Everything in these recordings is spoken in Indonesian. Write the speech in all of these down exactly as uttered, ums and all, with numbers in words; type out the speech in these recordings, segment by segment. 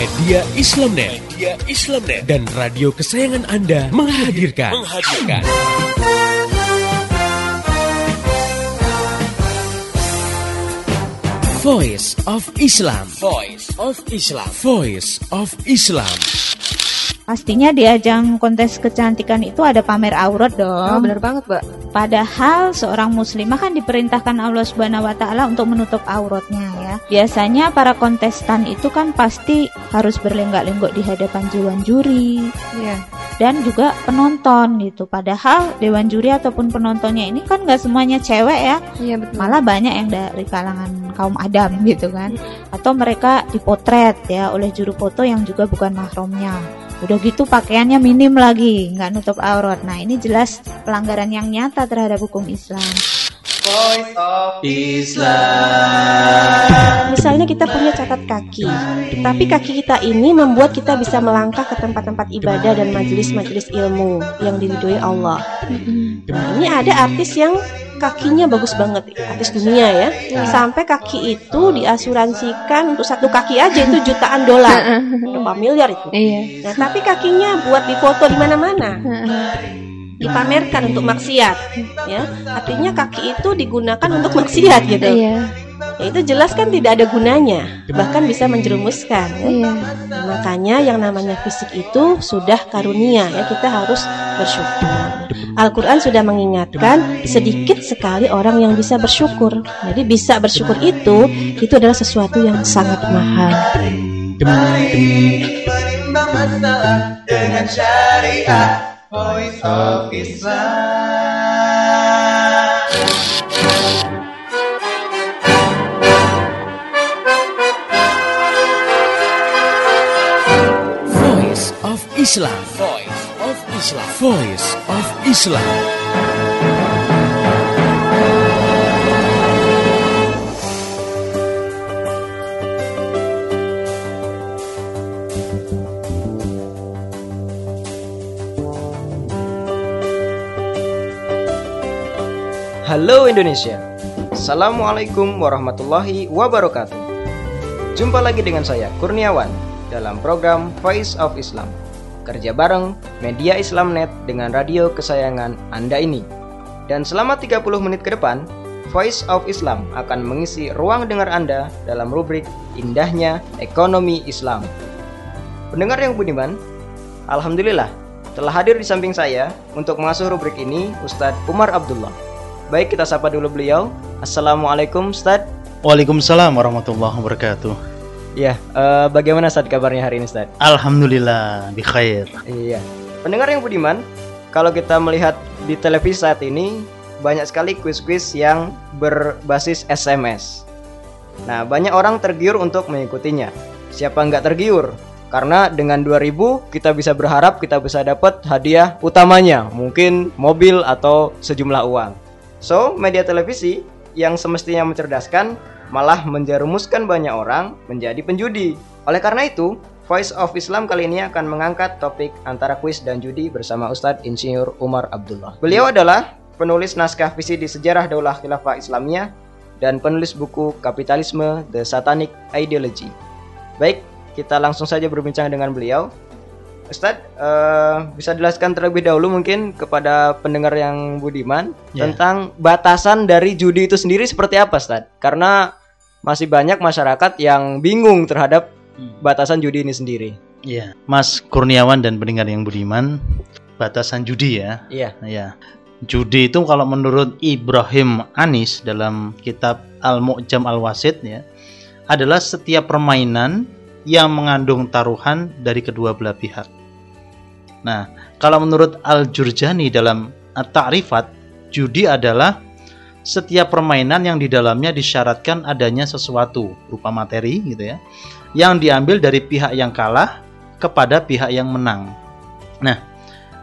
Media Islamnet, Media Islamnet dan radio kesayangan Anda menghadirkan. menghadirkan. Voice of Islam, Voice of Islam, Voice of Islam. Pastinya di ajang kontes kecantikan itu ada pamer aurat dong. Oh, bener banget, Mbak. Padahal seorang muslimah kan diperintahkan Allah Subhanahu wa taala untuk menutup auratnya ya. Biasanya para kontestan itu kan pasti harus berlenggak-lenggok di hadapan dewan juri. Iya. Yeah. Dan juga penonton gitu. Padahal dewan juri ataupun penontonnya ini kan gak semuanya cewek ya, iya, betul. Malah banyak yang dari kalangan kaum Adam gitu kan. Atau mereka dipotret ya oleh juru foto yang juga bukan mahramnya. Udah gitu pakaiannya minim lagi, gak nutup aurat. Nah ini jelas pelanggaran yang nyata terhadap hukum Islam. Voice of Islam. Misalnya kita punya catat kaki, tapi kaki kita ini membuat kita bisa melangkah ke tempat-tempat ibadah dan majelis-majelis ilmu yang diridhoi Allah. Nah, ini ada artis yang kakinya bagus banget, artis dunia ya, sampai kaki itu diasuransikan untuk satu kaki aja itu jutaan dolar, berapa miliar itu. Nah, tapi kakinya buat difoto di mana-mana, dipamerkan untuk maksiat, ya artinya kaki itu digunakan untuk maksiat gitu. Iya. Ya, itu jelas kan tidak ada gunanya, bahkan bisa menjerumuskan. Ya. Iya. Nah, makanya yang namanya fisik itu sudah karunia ya, kita harus bersyukur. Al-Quran sudah mengingatkan sedikit sekali orang yang bisa bersyukur. Jadi bisa bersyukur itu itu adalah sesuatu yang sangat mahal. Dengan syariah. Voice of Islam. Voice of Islam. Voice of Islam. Voice of Islam. Halo Indonesia, Assalamualaikum warahmatullahi wabarakatuh. Jumpa lagi dengan saya Kurniawan dalam program Voice of Islam, kerja bareng Media Islamnet dengan radio kesayangan Anda ini. Dan selama tiga puluh menit ke depan, Voice of Islam akan mengisi ruang dengar Anda dalam rubrik Indahnya Ekonomi Islam. Pendengar yang budiman, alhamdulillah telah hadir di samping saya untuk mengasuh rubrik ini Ustadz Umar Abdullah. Baik, kita sapa dulu beliau. Assalamualaikum Ustaz. Waalaikumsalam warahmatullahi wabarakatuh. Ya, uh, bagaimana Ustaz kabarnya hari ini Ustaz? Alhamdulillah, bi khair. Iya. Pendengar yang budiman, kalau kita melihat di televisi saat ini banyak sekali kuis-kuis yang berbasis S M S. Nah, banyak orang tergiur untuk mengikutinya. Siapa nggak tergiur? Karena dengan dua ribu kita bisa berharap kita bisa dapat hadiah utamanya, mungkin mobil atau sejumlah uang. So, media televisi yang semestinya mencerdaskan malah menjerumuskan banyak orang menjadi penjudi. Oleh karena itu, Voice of Islam kali ini akan mengangkat topik antara kuis dan judi bersama Ustadz Insinyur Umar Abdullah. Beliau adalah penulis naskah visi di Sejarah Daulah Khilafah Islamiyah dan penulis buku Kapitalisme The Satanic Ideology. Baik, kita langsung saja berbincang dengan beliau. Ustadz, uh, bisa jelaskan terlebih dahulu mungkin kepada pendengar yang budiman yeah. tentang batasan dari judi itu sendiri seperti apa, Ustadz? Karena masih banyak masyarakat yang bingung terhadap batasan judi ini sendiri. Iya, yeah. Mas Kurniawan dan pendengar yang budiman, batasan judi ya. Iya. Yeah. Yeah. Judi itu kalau menurut Ibrahim Anis dalam kitab Al-Mu'jam Al-Wasith ya, adalah setiap permainan yang mengandung taruhan dari kedua belah pihak. Nah, kalau menurut Al-Jurjani dalam At-Ta'rifat, judi adalah setiap permainan yang di dalamnya disyaratkan adanya sesuatu berupa materi gitu ya, yang diambil dari pihak yang kalah kepada pihak yang menang. Nah,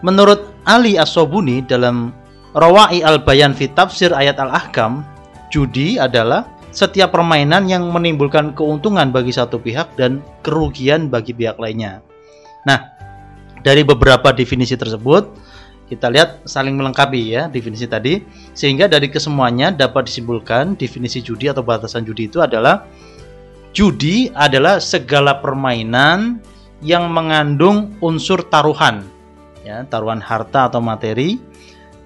menurut Ali As-Sobuni dalam Rawai Al-Bayan Fi Tafsir Ayat Al-Ahkam, judi adalah setiap permainan yang menimbulkan keuntungan bagi satu pihak dan kerugian bagi pihak lainnya. Nah, dari beberapa definisi tersebut, kita lihat saling melengkapi ya definisi tadi, sehingga dari kesemuanya dapat disimpulkan definisi judi atau batasan judi itu adalah Judi adalah segala permainan yang mengandung unsur taruhan, ya, taruhan harta atau materi,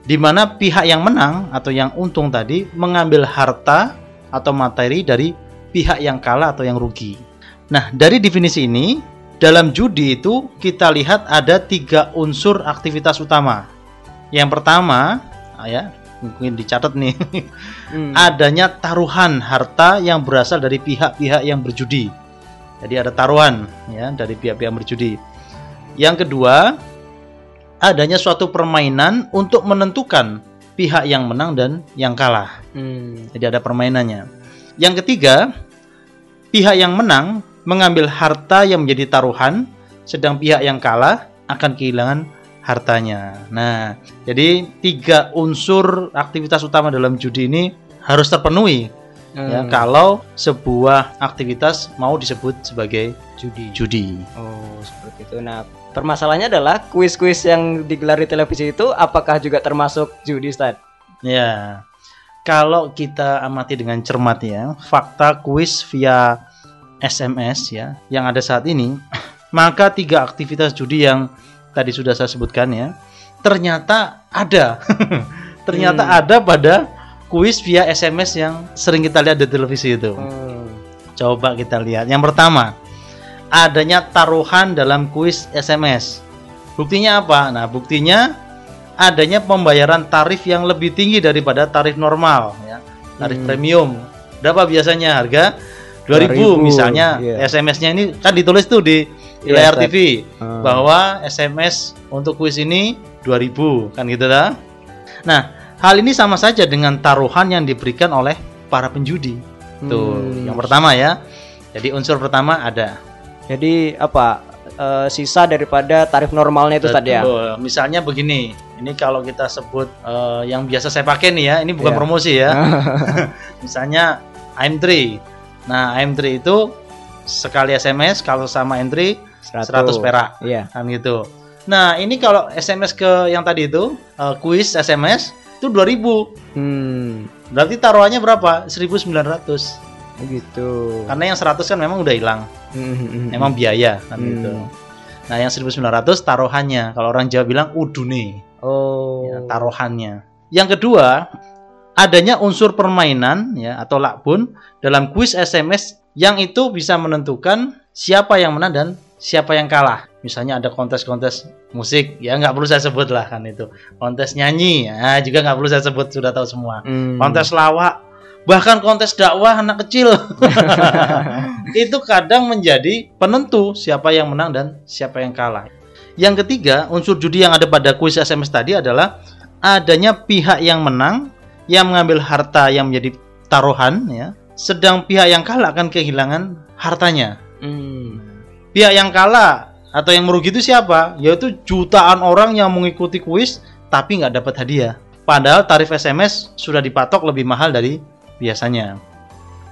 di mana pihak yang menang atau yang untung tadi mengambil harta atau materi dari pihak yang kalah atau yang rugi. Nah, dari definisi ini, dalam judi itu kita lihat ada tiga unsur aktivitas utama. Yang pertama, ya, mungkin dicatat nih, hmm. adanya taruhan harta yang berasal dari pihak-pihak yang berjudi. Jadi ada taruhan, ya, dari pihak-pihak berjudi. Yang kedua, adanya suatu permainan untuk menentukan pihak yang menang dan yang kalah. Hmm. Jadi ada permainannya. Yang ketiga, pihak yang menang mengambil harta yang menjadi taruhan, sedang pihak yang kalah akan kehilangan hartanya. Nah, jadi tiga unsur aktivitas utama dalam judi ini harus terpenuhi. Hmm. Ya, kalau sebuah aktivitas mau disebut sebagai judi. Judi. Oh, seperti itu. Nah, permasalahannya adalah kuis-kuis yang digelar di televisi itu apakah juga termasuk judi, Ustaz? Ya. Kalau kita amati dengan cermat, ya, fakta kuis via S M S, ya, yang ada saat ini, maka tiga aktivitas judi yang tadi sudah saya sebutkan, ya, ternyata ada. ternyata hmm. ada pada kuis via S M S yang sering kita lihat di televisi itu. Hmm. Coba kita lihat. Yang pertama, adanya taruhan dalam kuis S M S. Buktinya apa? Nah, buktinya adanya pembayaran tarif yang lebih tinggi daripada tarif normal, ya. Tarif hmm. premium. Berapa biasanya harga? dua ribu misalnya. Yeah. S M S-nya ini kan ditulis tuh di yeah, layar that. T V hmm. bahwa S M S untuk kuis ini dua ribu, kan gitu dah. Nah, hal ini sama saja dengan taruhan yang diberikan oleh para penjudi. Tuh, hmm. yang pertama, ya. Jadi unsur pertama ada. Jadi apa e, sisa daripada tarif normalnya itu tadi, ya? Misalnya begini, ini kalau kita sebut e, yang biasa saya pakai nih, ya. Ini bukan yeah. promosi, ya. Misalnya I M tiga. Nah, I M tiga itu sekali S M S kalau sama entry seratus perak, yeah. kan gitu. Nah, ini kalau S M S ke yang tadi itu e, kuis S M S itu dua ribu. Hmm. Berarti taruhannya berapa? seribu sembilan ratus. Gitu. Karena yang seratus kan memang udah hilang. Hmm. Memang biaya, kan hmm. gitu. Nah, yang seribu sembilan ratus taruhannya. Kalau orang Jawa bilang udune. Oh. Ya, taruhannya. Yang kedua, adanya unsur permainan, ya, atau lakbun dalam kuis S M S yang itu bisa menentukan siapa yang menang dan siapa yang kalah. Misalnya ada kontes-kontes musik, ya, nggak perlu saya sebut lah, kan itu. Kontes nyanyi, ya, juga nggak perlu saya sebut, sudah tahu semua. hmm. Kontes lawak, bahkan kontes dakwah anak kecil. Itu kadang menjadi penentu siapa yang menang dan siapa yang kalah. Yang ketiga, unsur judi yang ada pada kuis S M S tadi adalah adanya pihak yang menang yang mengambil harta yang menjadi taruhan, ya, sedang pihak yang kalah akan kehilangan hartanya. hmm. Pihak yang kalah atau yang merugi itu siapa? Yaitu jutaan orang yang mengikuti kuis tapi nggak dapat hadiah. Padahal tarif S M S sudah dipatok lebih mahal dari biasanya.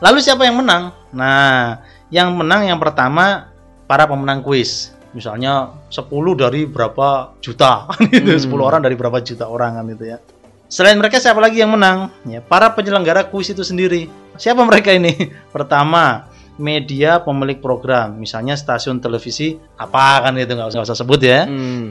Lalu siapa yang menang? Nah, yang menang yang pertama para pemenang kuis. Misalnya sepuluh dari berapa juta, kan itu. Hmm. sepuluh orang dari berapa juta orang, kan itu, ya. Selain mereka siapa lagi yang menang? Ya, para penyelenggara kuis itu sendiri. Siapa mereka ini? Pertama, media pemilik program, misalnya stasiun televisi apa, kan itu, nggak usah, usah sebut, ya. hmm.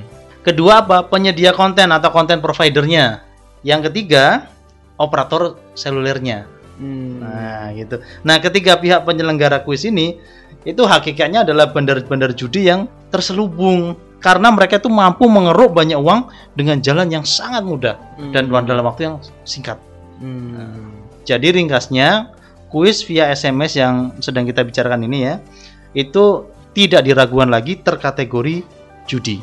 Kedua apa? Penyedia konten atau konten providernya. Yang ketiga, operator selulernya. hmm. Nah, gitu. Nah, ketiga pihak penyelenggara kuis ini itu hakikatnya adalah bandar-bandar judi yang terselubung, karena mereka itu mampu mengeruk banyak uang dengan jalan yang sangat mudah hmm. dan dalam waktu yang singkat. hmm. Nah, jadi ringkasnya, kuis via S M S yang sedang kita bicarakan ini, ya, itu tidak diragukan lagi terkategori judi,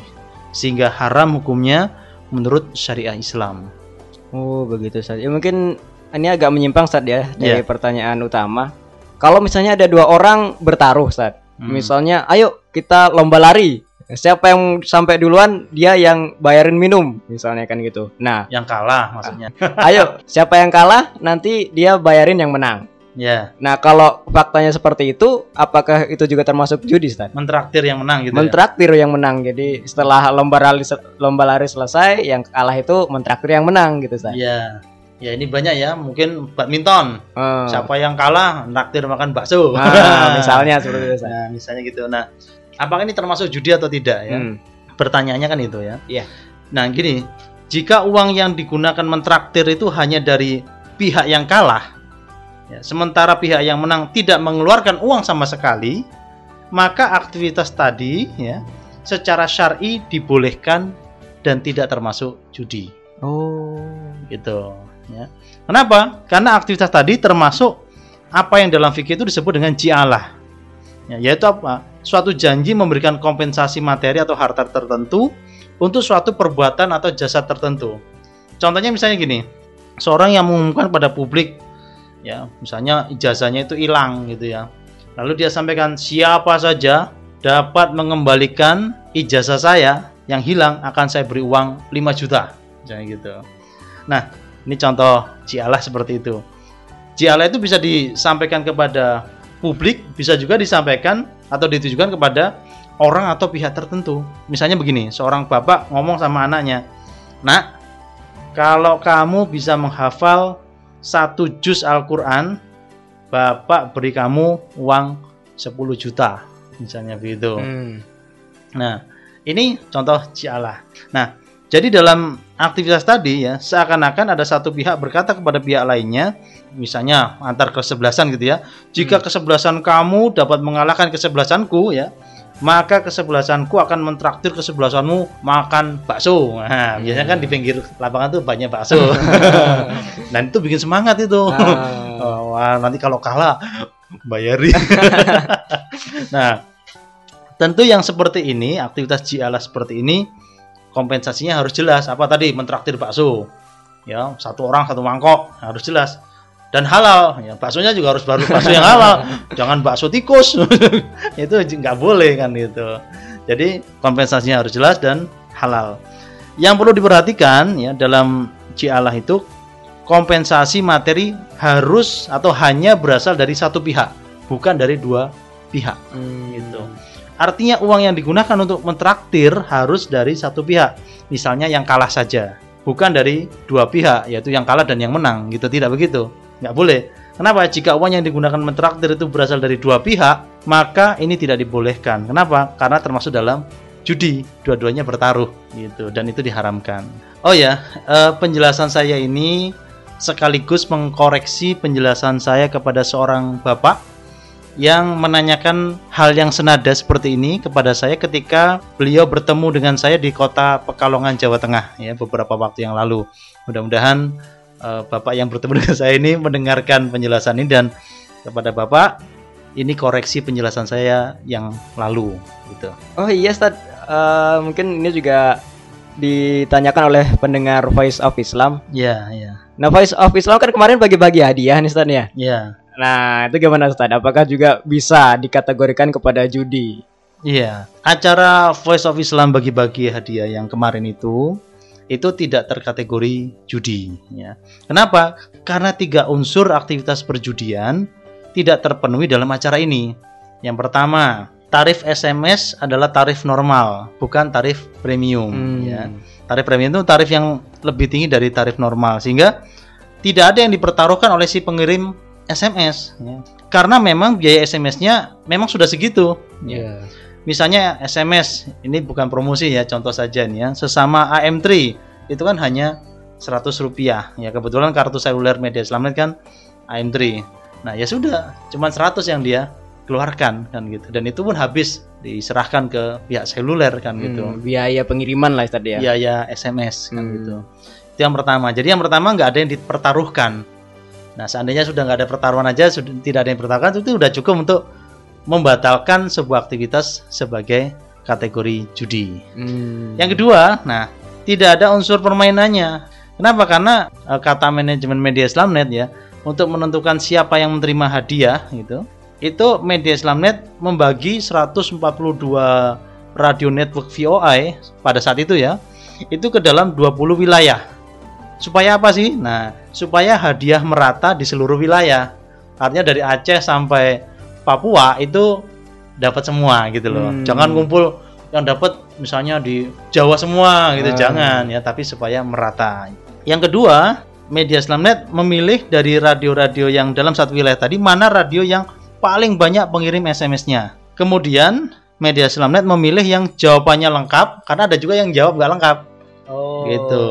sehingga haram hukumnya menurut syariah Islam. Oh, begitu, Ustaz. Ya, mungkin ini agak menyimpang, Ustaz, ya, dari yeah. pertanyaan utama. Kalau misalnya ada dua orang bertaruh, Ustaz. Hmm. Misalnya, ayo kita lomba lari. Siapa yang sampai duluan, dia yang bayarin minum, misalnya, kan gitu. Nah, yang kalah maksudnya. Ayo, siapa yang kalah nanti dia bayarin yang menang. Ya. Yeah. Nah, kalau faktanya seperti itu, apakah itu juga termasuk judi, Ustaz? Mentraktir yang menang, gitu. Mentraktir ya? Yang menang. Jadi setelah lomba lari, lomba lari selesai, yang kalah itu mentraktir yang menang, gitu, Ustaz. Iya. Yeah. Ya ini banyak ya, mungkin badminton. Hmm. Siapa yang kalah naktir makan bakso. Nah, misalnya seperti itu. Nah, misalnya gitu. Nah, apakah ini termasuk judi atau tidak ya? Hmm. Pertanyaannya kan itu ya. Iya. Yeah. Nah, gini, jika uang yang digunakan mentraktir itu hanya dari pihak yang kalah, ya, sementara pihak yang menang tidak mengeluarkan uang sama sekali, maka aktivitas tadi ya secara syar'i dibolehkan dan tidak termasuk judi. Oh, gitu. Ya. Kenapa? Karena aktivitas tadi termasuk apa yang dalam fikih itu disebut dengan ji'alah, ya, yaitu apa? Suatu janji memberikan kompensasi materi atau harta tertentu untuk suatu perbuatan atau jasa tertentu. Contohnya misalnya gini, seorang yang mengumumkan pada publik, ya, misalnya ijazahnya itu hilang gitu ya. Lalu dia sampaikan, siapa saja dapat mengembalikan ijazah saya yang hilang akan saya beri uang lima juta, misalnya gitu. Nah, ini contoh ji'alah seperti itu. Ji'alah itu bisa disampaikan kepada publik, bisa juga disampaikan atau ditujukan kepada orang atau pihak tertentu. Misalnya begini, seorang bapak ngomong sama anaknya, "Nak, kalau kamu bisa menghafal satu juz Al-Quran, bapak beri kamu uang sepuluh juta misalnya begitu. Hmm. Nah, ini contoh ji'alah. Nah, jadi dalam aktivitas tadi ya, seakan-akan ada satu pihak berkata kepada pihak lainnya, misalnya antar kesebelasan gitu ya, jika kesebelasan kamu dapat mengalahkan kesebelasanku ya, maka kesebelasanku akan mentraktir kesebelasanmu makan bakso. Nah, biasanya kan di pinggir lapangan tuh banyak bakso. Dan itu bikin semangat itu. Ah. Wah, nanti kalau kalah bayari. Nah, tentu yang seperti ini, aktivitas ji'alah seperti ini, kompensasinya harus jelas. Apa tadi? Mentraktir bakso, ya, satu orang satu mangkok, harus jelas dan halal. Ya, baksonya juga harus baru bakso yang halal, jangan bakso tikus. Itu nggak boleh kan gitu. Jadi kompensasinya harus jelas dan halal. Yang perlu diperhatikan ya dalam ji'alah itu, kompensasi materi harus atau hanya berasal dari satu pihak, bukan dari dua pihak. Hmm. Gitu. Artinya uang yang digunakan untuk mentraktir harus dari satu pihak, misalnya yang kalah saja, bukan dari dua pihak, yaitu yang kalah dan yang menang gitu. Tidak begitu, nggak boleh. Kenapa? Jika uang yang digunakan mentraktir itu berasal dari dua pihak, maka ini tidak dibolehkan. Kenapa? Karena termasuk dalam judi, dua-duanya bertaruh gitu, dan itu diharamkan. Oh ya, eh, penjelasan saya ini sekaligus mengkoreksi penjelasan saya kepada seorang bapak yang menanyakan hal yang senada seperti ini kepada saya ketika beliau bertemu dengan saya di kota Pekalongan, Jawa Tengah ya beberapa waktu yang lalu. Mudah-mudahan uh, Bapak yang bertemu dengan saya ini mendengarkan penjelasan ini, dan kepada Bapak ini koreksi penjelasan saya yang lalu gitu. Oh iya Ustaz, uh, mungkin ini juga ditanyakan oleh pendengar Voice of Islam. Iya, iya. Nah, Voice of Islam kan kemarin bagi-bagi hadiah nih Ustaz ya. Iya. Nah, itu gimana Ustaz? Apakah juga bisa dikategorikan kepada judi? Iya, acara Voice of Islam bagi-bagi hadiah yang kemarin itu, itu tidak terkategori judi. Ya. Kenapa? Karena tiga unsur aktivitas perjudian tidak terpenuhi dalam acara ini. Yang pertama, tarif S M S adalah tarif normal, bukan tarif premium. Hmm. Ya. Tarif premium itu tarif yang lebih tinggi dari tarif normal, sehingga tidak ada yang dipertaruhkan oleh si pengirim S M S ya. Karena memang biaya S M S-nya memang sudah segitu ya. Yeah. Misalnya S M S, ini bukan promosi ya, contoh saja nih ya, sesama I M tiga itu kan hanya seratus rupiah ya. Kebetulan kartu seluler Media Islamnet kan I M tiga. Nah ya sudah, cuma seratus yang dia keluarkan kan gitu, dan itu pun habis diserahkan ke pihak seluler kan. Hmm, gitu, biaya pengiriman lah tadi ya, biaya S M S kan. Hmm. Gitu, itu yang pertama. Jadi yang pertama nggak ada yang dipertaruhkan. Nah, seandainya sudah nggak ada pertaruhan aja, sudah, tidak ada yang pertaruhkan, itu sudah cukup untuk membatalkan sebuah aktivitas sebagai kategori judi. Hmm. Yang kedua, nah, tidak ada unsur permainannya. Kenapa? Karena e, kata manajemen Media Islamnet ya, untuk menentukan siapa yang menerima hadiah gitu, itu Media Islamnet membagi seratus empat puluh dua radio network V O I pada saat itu ya, itu ke dalam dua puluh wilayah. Supaya apa sih? Nah, supaya hadiah merata di seluruh wilayah. Artinya dari Aceh sampai Papua itu dapat semua gitu loh. Hmm. Jangan kumpul yang dapat misalnya di Jawa semua gitu, hmm. jangan ya, tapi supaya merata. Yang kedua, Media Islamnet memilih dari radio-radio yang dalam satu wilayah tadi mana radio yang paling banyak pengirim S M S-nya. Kemudian Media Islamnet memilih yang jawabannya lengkap, karena ada juga yang jawab nggak lengkap. Oh. Gitu.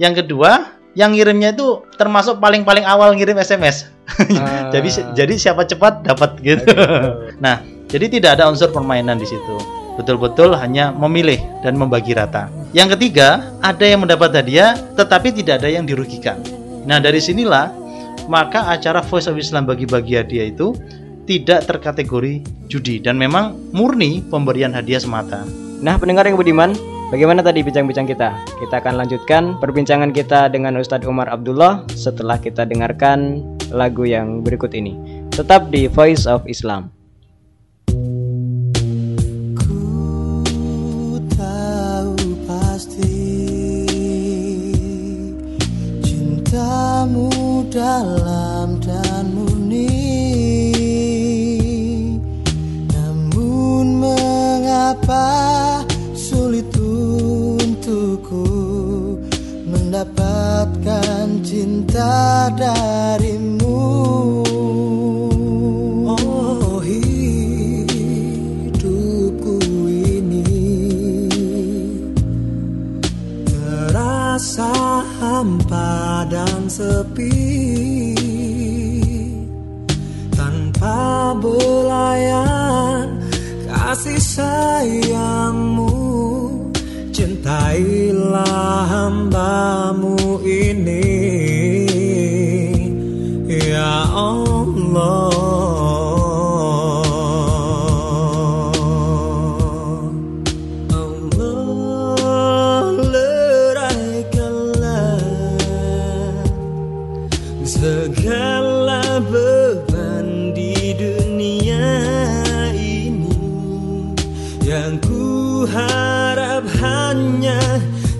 Yang kedua, yang ngirimnya itu termasuk paling-paling awal ngirim S M S. Ah. jadi jadi siapa cepat dapat gitu. Okay. Nah, jadi tidak ada unsur permainan di situ. Betul-betul hanya memilih dan membagi rata. Yang ketiga, ada yang mendapat hadiah tetapi tidak ada yang dirugikan. Nah, dari sinilah maka acara Voice of Islam bagi-bagi hadiah itu tidak terkategori judi dan memang murni pemberian hadiah semata. Nah, pendengar yang budiman, bagaimana tadi bincang-bincang kita? Kita akan lanjutkan perbincangan kita dengan Ustadz Umar Abdullah setelah kita dengarkan lagu yang berikut ini. Tetap di Voice of Islam. Cintamu dalam dan murni, namun mengapa sulit untukku mendapatkan cinta darimu? Oh, hidupku ini terasa hampa dan sepi, tanpa belayan kasih sayangmu. Cintailah hambamu ini, ya Allah.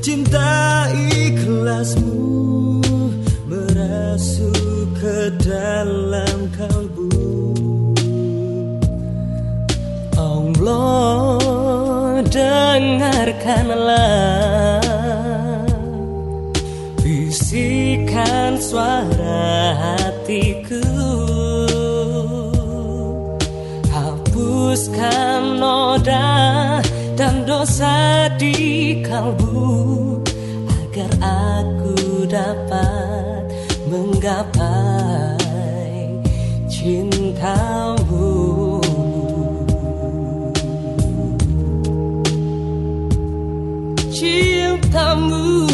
Cinta ikhlasmu merasuk ke dalam kalbu. Allah, dengarkanlah bisikan suara hatiku, hapuskan noda dan dosa di kalbu, agar aku dapat menggapai cintamu. Cintamu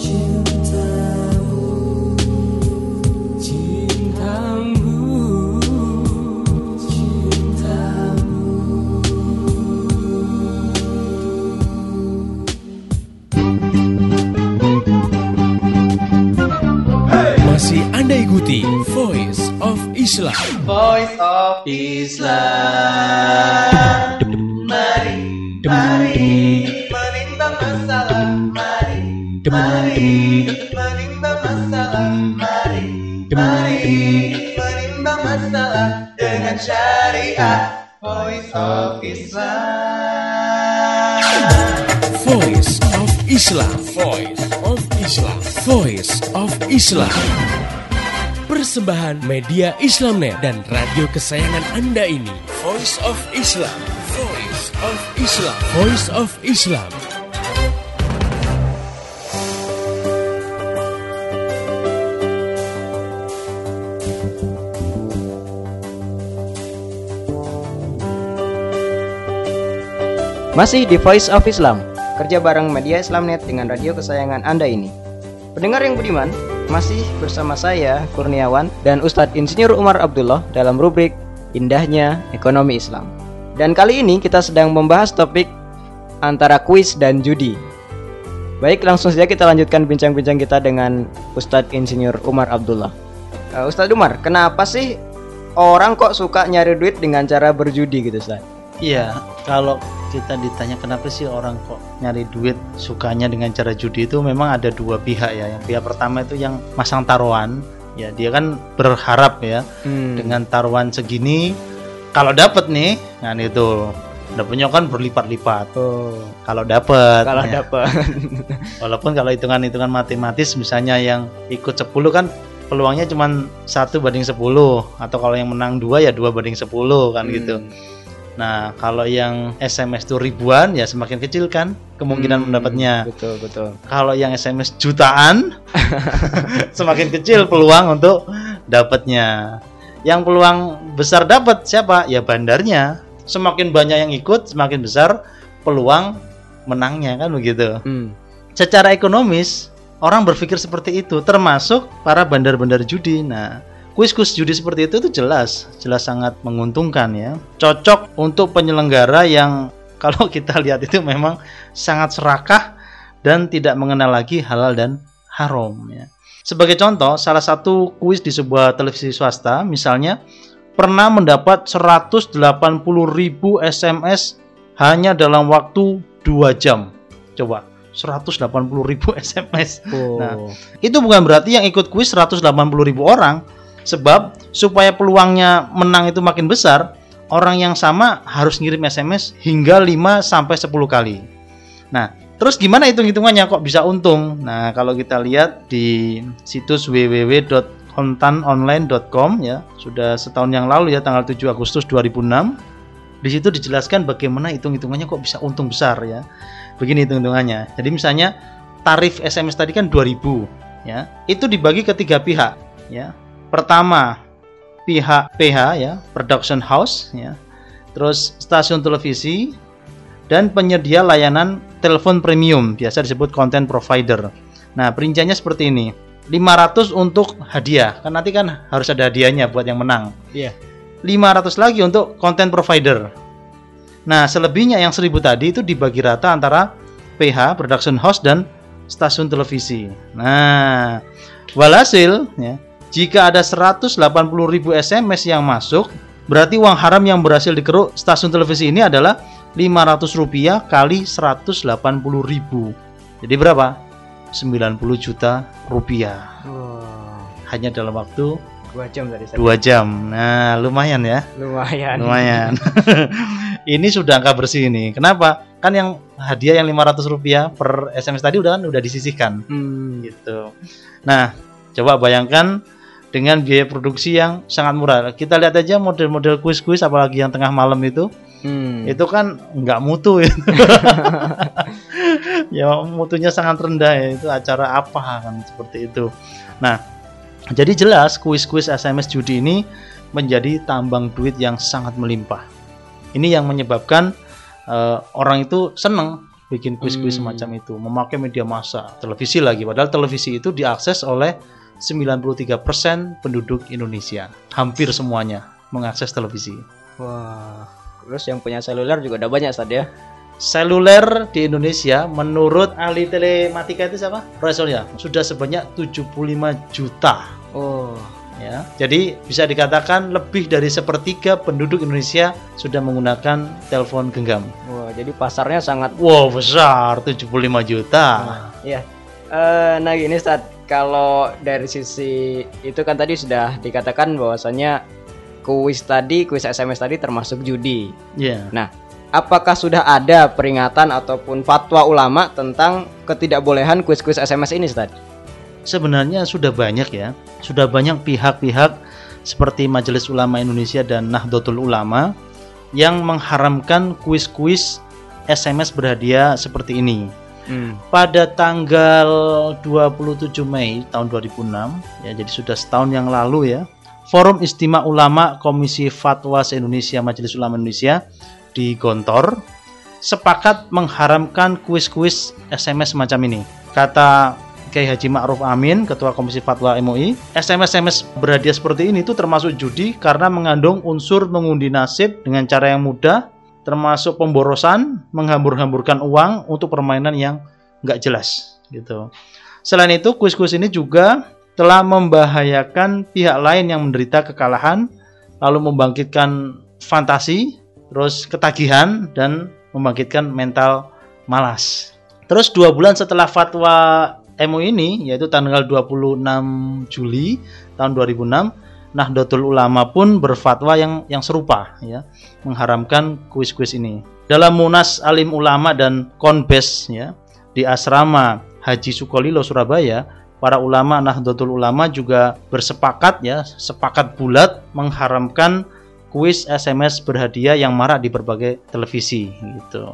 cintamu, cintamu. Ikuti Voice of Islam. Voice of Islam. Mari, mari, menimbang masalah. Mari, mari, menimbang masalah. Mari, mari, menimbang masalah dengan syariah. Voice of Islam. Voice of Islam. Voice of Islam. Voice of Islam. Persembahan Media Islamnet dan radio kesayangan Anda ini. Voice of Islam. Voice of Islam. Voice of Islam. Masih di Voice of Islam. Kerja bareng Media Islamnet dengan radio kesayangan Anda ini. Pendengar yang budiman, masih bersama saya Kurniawan dan Ustadz Insinyur Umar Abdullah dalam rubrik Indahnya Ekonomi Islam. Dan kali ini kita sedang membahas topik antara kuis dan judi. Baik, langsung saja kita lanjutkan bincang-bincang kita dengan Ustadz Insinyur Umar Abdullah. uh, Ustadz Umar, kenapa sih orang kok suka nyari duit dengan cara berjudi gitu, Ustadz? Iya, kalau kita ditanya kenapa sih orang kok nyari duit sukanya dengan cara judi, itu memang ada dua pihak ya. Yang pihak pertama itu yang masang taruhan ya, dia kan berharap ya hmm. dengan taruhan segini kalau dapat nih, nah itu dapatnya kan berlipat-lipat. Oh, kalau dapat. Kalau ya. dapat. Walaupun kalau hitungan-hitungan matematis misalnya yang ikut sepuluh kan peluangnya cuma satu banding sepuluh, atau kalau yang menang dua ya dua banding sepuluh kan hmm. gitu. Nah, kalau yang S M S itu ribuan ya semakin kecil kan kemungkinan hmm, mendapatnya. Betul, betul. Kalau yang S M S jutaan semakin kecil peluang untuk dapatnya. Yang peluang besar dapat siapa? Ya bandarnya. Semakin banyak yang ikut, semakin besar peluang menangnya kan begitu. Hmm. Secara ekonomis orang berpikir seperti itu, termasuk para bandar-bandar judi. Nah, kuis-kuis judi seperti itu itu jelas, jelas sangat menguntungkan ya. Cocok untuk penyelenggara yang kalau kita lihat itu memang sangat serakah dan tidak mengenal lagi halal dan haram ya. Sebagai contoh, salah satu kuis di sebuah televisi swasta misalnya pernah mendapat seratus delapan puluh ribu S M S hanya dalam waktu dua jam. Coba, seratus delapan puluh ribu S M S. Oh. Nah, itu bukan berarti yang ikut kuis seratus delapan puluh ribu orang. Sebab supaya peluangnya menang itu makin besar, orang yang sama harus ngirim S M S hingga lima sampai sepuluh kali. Nah, terus gimana hitung-hitungannya kok bisa untung? Nah, kalau kita lihat di situs w w w titik kontanonline titik com ya, sudah setahun yang lalu ya, tanggal tujuh Agustus dua ribu enam, di situ dijelaskan bagaimana hitung-hitungannya kok bisa untung besar ya. Begini hitung-hitungannya. Jadi misalnya tarif S M S tadi kan dua ribu ya. Itu dibagi ke tiga pihak ya. Pertama, pihak P H ya, production house ya. Terus stasiun televisi dan penyedia layanan telepon premium, biasa disebut content provider. Nah, perinciannya seperti ini. lima ratus untuk hadiah. Kan nanti kan harus ada hadiahnya buat yang menang. Iya. Yeah. lima ratus lagi untuk content provider. Nah, selebihnya yang seribu tadi itu dibagi rata antara P H, production house dan stasiun televisi. Nah, walhasil ya, jika ada seratus delapan puluh ribu S M S yang masuk, berarti uang haram yang berhasil dikeruk stasiun televisi ini adalah lima ratus rupiah kali seratus delapan puluh ribu. Jadi berapa? sembilan puluh juta rupiah. Wow. Hanya dalam waktu dua jam tadi. dua jam. Nah, lumayan ya. Lumayan. Lumayan. Ini sudah angka bersih ini. Kenapa? Kan yang hadiah yang lima ratus rupiah per S M S tadi udah kan udah disisihkan. Hmm, gitu. Nah, coba bayangkan dengan biaya produksi yang sangat murah. Kita lihat aja model-model kuis-kuis, apalagi yang tengah malam itu, hmm. itu kan nggak mutu itu. Ya mutunya sangat rendah ya. Itu acara apa kan seperti itu. Nah, jadi jelas kuis-kuis S M S judi ini menjadi tambang duit yang sangat melimpah. Ini yang menyebabkan uh, orang itu seneng bikin kuis-kuis hmm. semacam itu, memakai media massa, televisi lagi. Padahal televisi itu diakses oleh sembilan puluh tiga persen penduduk Indonesia. Hampir semuanya mengakses televisi. Wah, terus yang punya seluler juga ada banyak, Ustadz ya? Seluler di Indonesia menurut ahli telematika itu siapa? Profesornya sudah sebanyak tujuh puluh lima juta. Oh, ya. Jadi bisa dikatakan lebih dari sepertiga penduduk Indonesia sudah menggunakan telepon genggam. Wah, jadi pasarnya sangat wah wow, besar, tujuh puluh lima juta. Nah, iya. Uh, nah ini Ustaz, kalau dari sisi itu kan tadi sudah dikatakan bahwasanya kuis tadi, kuis S M S tadi termasuk judi. Iya. Yeah. Nah, apakah sudah ada peringatan ataupun fatwa ulama tentang ketidakbolehan kuis-kuis S M S ini Ustaz? Sebenarnya sudah banyak ya, sudah banyak pihak-pihak seperti Majelis Ulama Indonesia dan Nahdlatul Ulama yang mengharamkan kuis-kuis S M S berhadiah seperti ini. Hmm. Pada tanggal dua puluh tujuh Mei tahun dua ribu enam, ya, jadi sudah setahun yang lalu ya, Forum Ijtima Ulama Komisi Fatwa Se-Indonesia Majelis Ulama Indonesia di Gontor sepakat mengharamkan kuis-kuis S M S semacam ini. Kata K H. Haji Ma'ruf Amin, Ketua Komisi Fatwa M U I, S M S-S M S berhadiah seperti ini itu termasuk judi karena mengandung unsur mengundi nasib dengan cara yang mudah, termasuk pemborosan, menghambur-hamburkan uang untuk permainan yang nggak jelas, gitu. Selain itu, kuis-kuis ini juga telah membahayakan pihak lain yang menderita kekalahan, lalu membangkitkan fantasi, terus ketagihan, dan membangkitkan mental malas. Terus dua bulan setelah fatwa M U I ini, yaitu tanggal dua puluh enam Juli tahun dua ribu enam, Nahdlatul Ulama pun berfatwa yang yang serupa ya, mengharamkan kuis-kuis ini. Dalam Munas Alim Ulama dan Konbes ya, di Asrama Haji Sukolilo Surabaya, para ulama Nahdlatul Ulama juga bersepakat ya, sepakat bulat mengharamkan kuis S M S berhadiah yang marak di berbagai televisi gitu.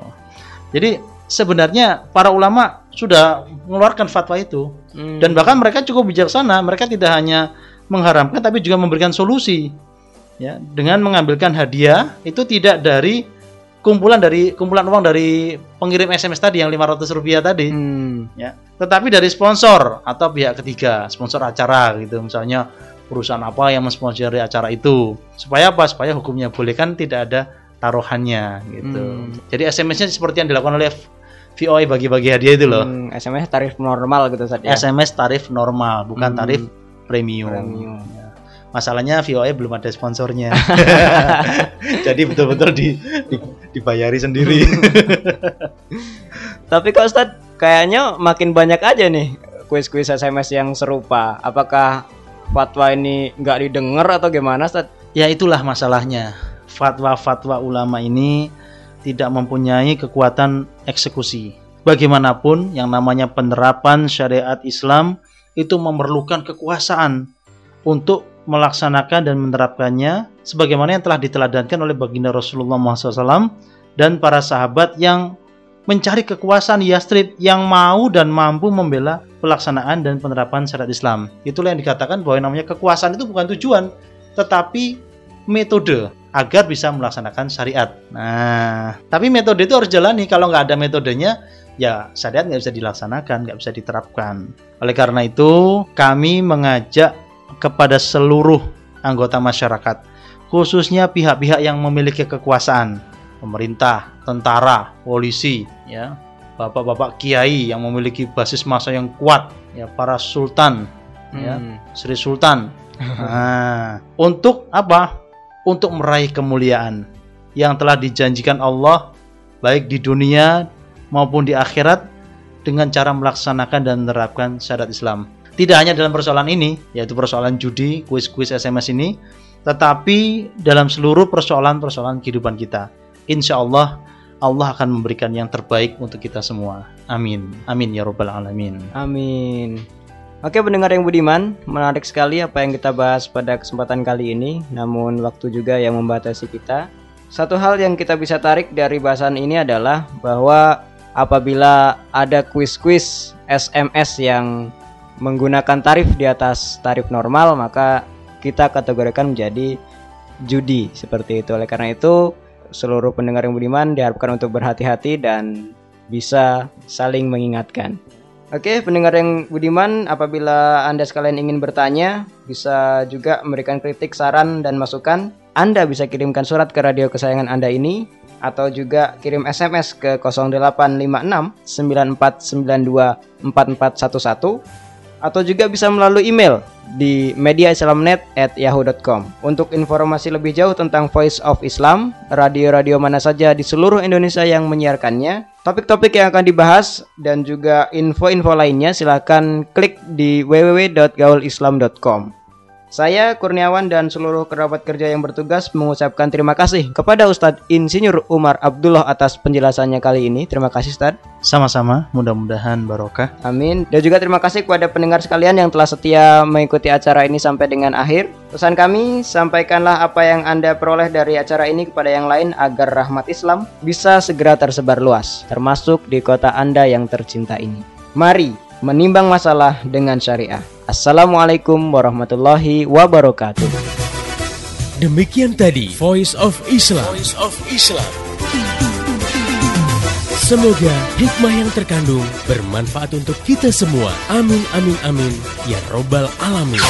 Jadi sebenarnya para ulama sudah mengeluarkan fatwa itu. Hmm. Dan bahkan mereka cukup bijaksana. Mereka tidak hanya mengharamkan tapi juga memberikan solusi ya, dengan mengambilkan hadiah itu tidak dari kumpulan dari kumpulan uang dari pengirim S M S tadi yang lima ratus rupiah tadi. Hmm. Ya, tetapi dari sponsor atau pihak ketiga, sponsor acara gitu, misalnya perusahaan apa yang mensponsori acara itu. Supaya apa? Supaya hukumnya boleh, kan tidak ada taruhannya gitu. Hmm. Jadi S M S-nya seperti yang dilakukan oleh V O I bagi-bagi hadiah itu loh. Hmm, S M S tarif normal gitu saja. S M S tarif normal, bukan hmm. tarif premium. premium. Ya. Masalahnya V O I belum ada sponsornya. Jadi betul-betul di, di, dibayari sendiri. Tapi kok Ustadz, kayaknya makin banyak aja nih kuis-kuis S M S yang serupa. Apakah fatwa ini nggak didengar atau gimana Ustadz? Ya itulah masalahnya. Fatwa-fatwa ulama ini tidak mempunyai kekuatan eksekusi. Bagaimanapun yang namanya penerapan syariat Islam itu memerlukan kekuasaan untuk melaksanakan dan menerapkannya sebagaimana yang telah diteladankan oleh baginda Rasulullah shallallahu alaihi wasallam dan para sahabat yang mencari kekuasaan yastrib yang mau dan mampu membela pelaksanaan dan penerapan syariat Islam. Itulah yang dikatakan bahwa yang namanya kekuasaan itu bukan tujuan tetapi metode agar bisa melaksanakan syariat. Nah, tapi metode itu harus jalani. Kalau nggak ada metodenya, ya syariat nggak bisa dilaksanakan, nggak bisa diterapkan. Oleh karena itu, kami mengajak kepada seluruh anggota masyarakat, khususnya pihak-pihak yang memiliki kekuasaan, pemerintah, tentara, polisi, ya, bapak-bapak kiai yang memiliki basis massa yang kuat, ya, para sultan, hmm. ya, Sri Sultan. Nah, untuk apa? Untuk meraih kemuliaan yang telah dijanjikan Allah baik di dunia maupun di akhirat dengan cara melaksanakan dan menerapkan syariat Islam. Tidak hanya dalam persoalan ini, yaitu persoalan judi, kuis-kuis S M S ini, tetapi dalam seluruh persoalan-persoalan kehidupan kita. Insya Allah, Allah akan memberikan yang terbaik untuk kita semua. Amin. Amin ya Rabbal Alamin. Amin. Oke pendengar yang budiman, menarik sekali apa yang kita bahas pada kesempatan kali ini, namun waktu juga yang membatasi kita. Satu hal yang kita bisa tarik dari bahasan ini adalah bahwa apabila ada kuis-kuis S M S yang menggunakan tarif di atas tarif normal, maka kita kategorikan menjadi judi seperti itu. Oleh karena itu, seluruh pendengar yang budiman diharapkan untuk berhati-hati dan bisa saling mengingatkan. Oke, pendengar yang budiman, apabila Anda sekalian ingin bertanya, bisa juga memberikan kritik, saran, dan masukan. Anda bisa kirimkan surat ke radio kesayangan Anda ini, atau juga kirim S M S ke nol delapan lima enam sembilan empat sembilan dua empat empat satu satu, atau juga bisa melalui email di media islamnet at yahoo dot com. Untuk informasi lebih jauh tentang Voice of Islam, radio-radio mana saja di seluruh Indonesia yang menyiarkannya, topik-topik yang akan dibahas, dan juga info-info lainnya, silahkan klik di w w w dot gaulislam dot com. Saya, Kurniawan, dan seluruh kerabat kerja yang bertugas mengucapkan terima kasih kepada Ustadz Insinyur Umar Abdullah atas penjelasannya kali ini. Terima kasih, Ustadz. Sama-sama, mudah-mudahan barokah. Amin. Dan juga terima kasih kepada pendengar sekalian yang telah setia mengikuti acara ini sampai dengan akhir. Pesan kami, sampaikanlah apa yang Anda peroleh dari acara ini kepada yang lain agar rahmat Islam bisa segera tersebar luas, termasuk di kota Anda yang tercinta ini. Mari menimbang masalah dengan syariah. Assalamualaikum warahmatullahi wabarakatuh. Demikian tadi Voice of Islam. Voice of Islam. Semoga hikmah yang terkandung bermanfaat untuk kita semua. Amin amin amin ya robbal alamin.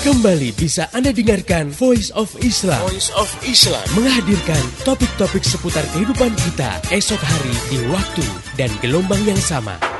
Kembali bisa Anda dengarkan Voice of Islam. Voice of Islam menghadirkan topik-topik seputar kehidupan kita esok hari di waktu dan gelombang yang sama.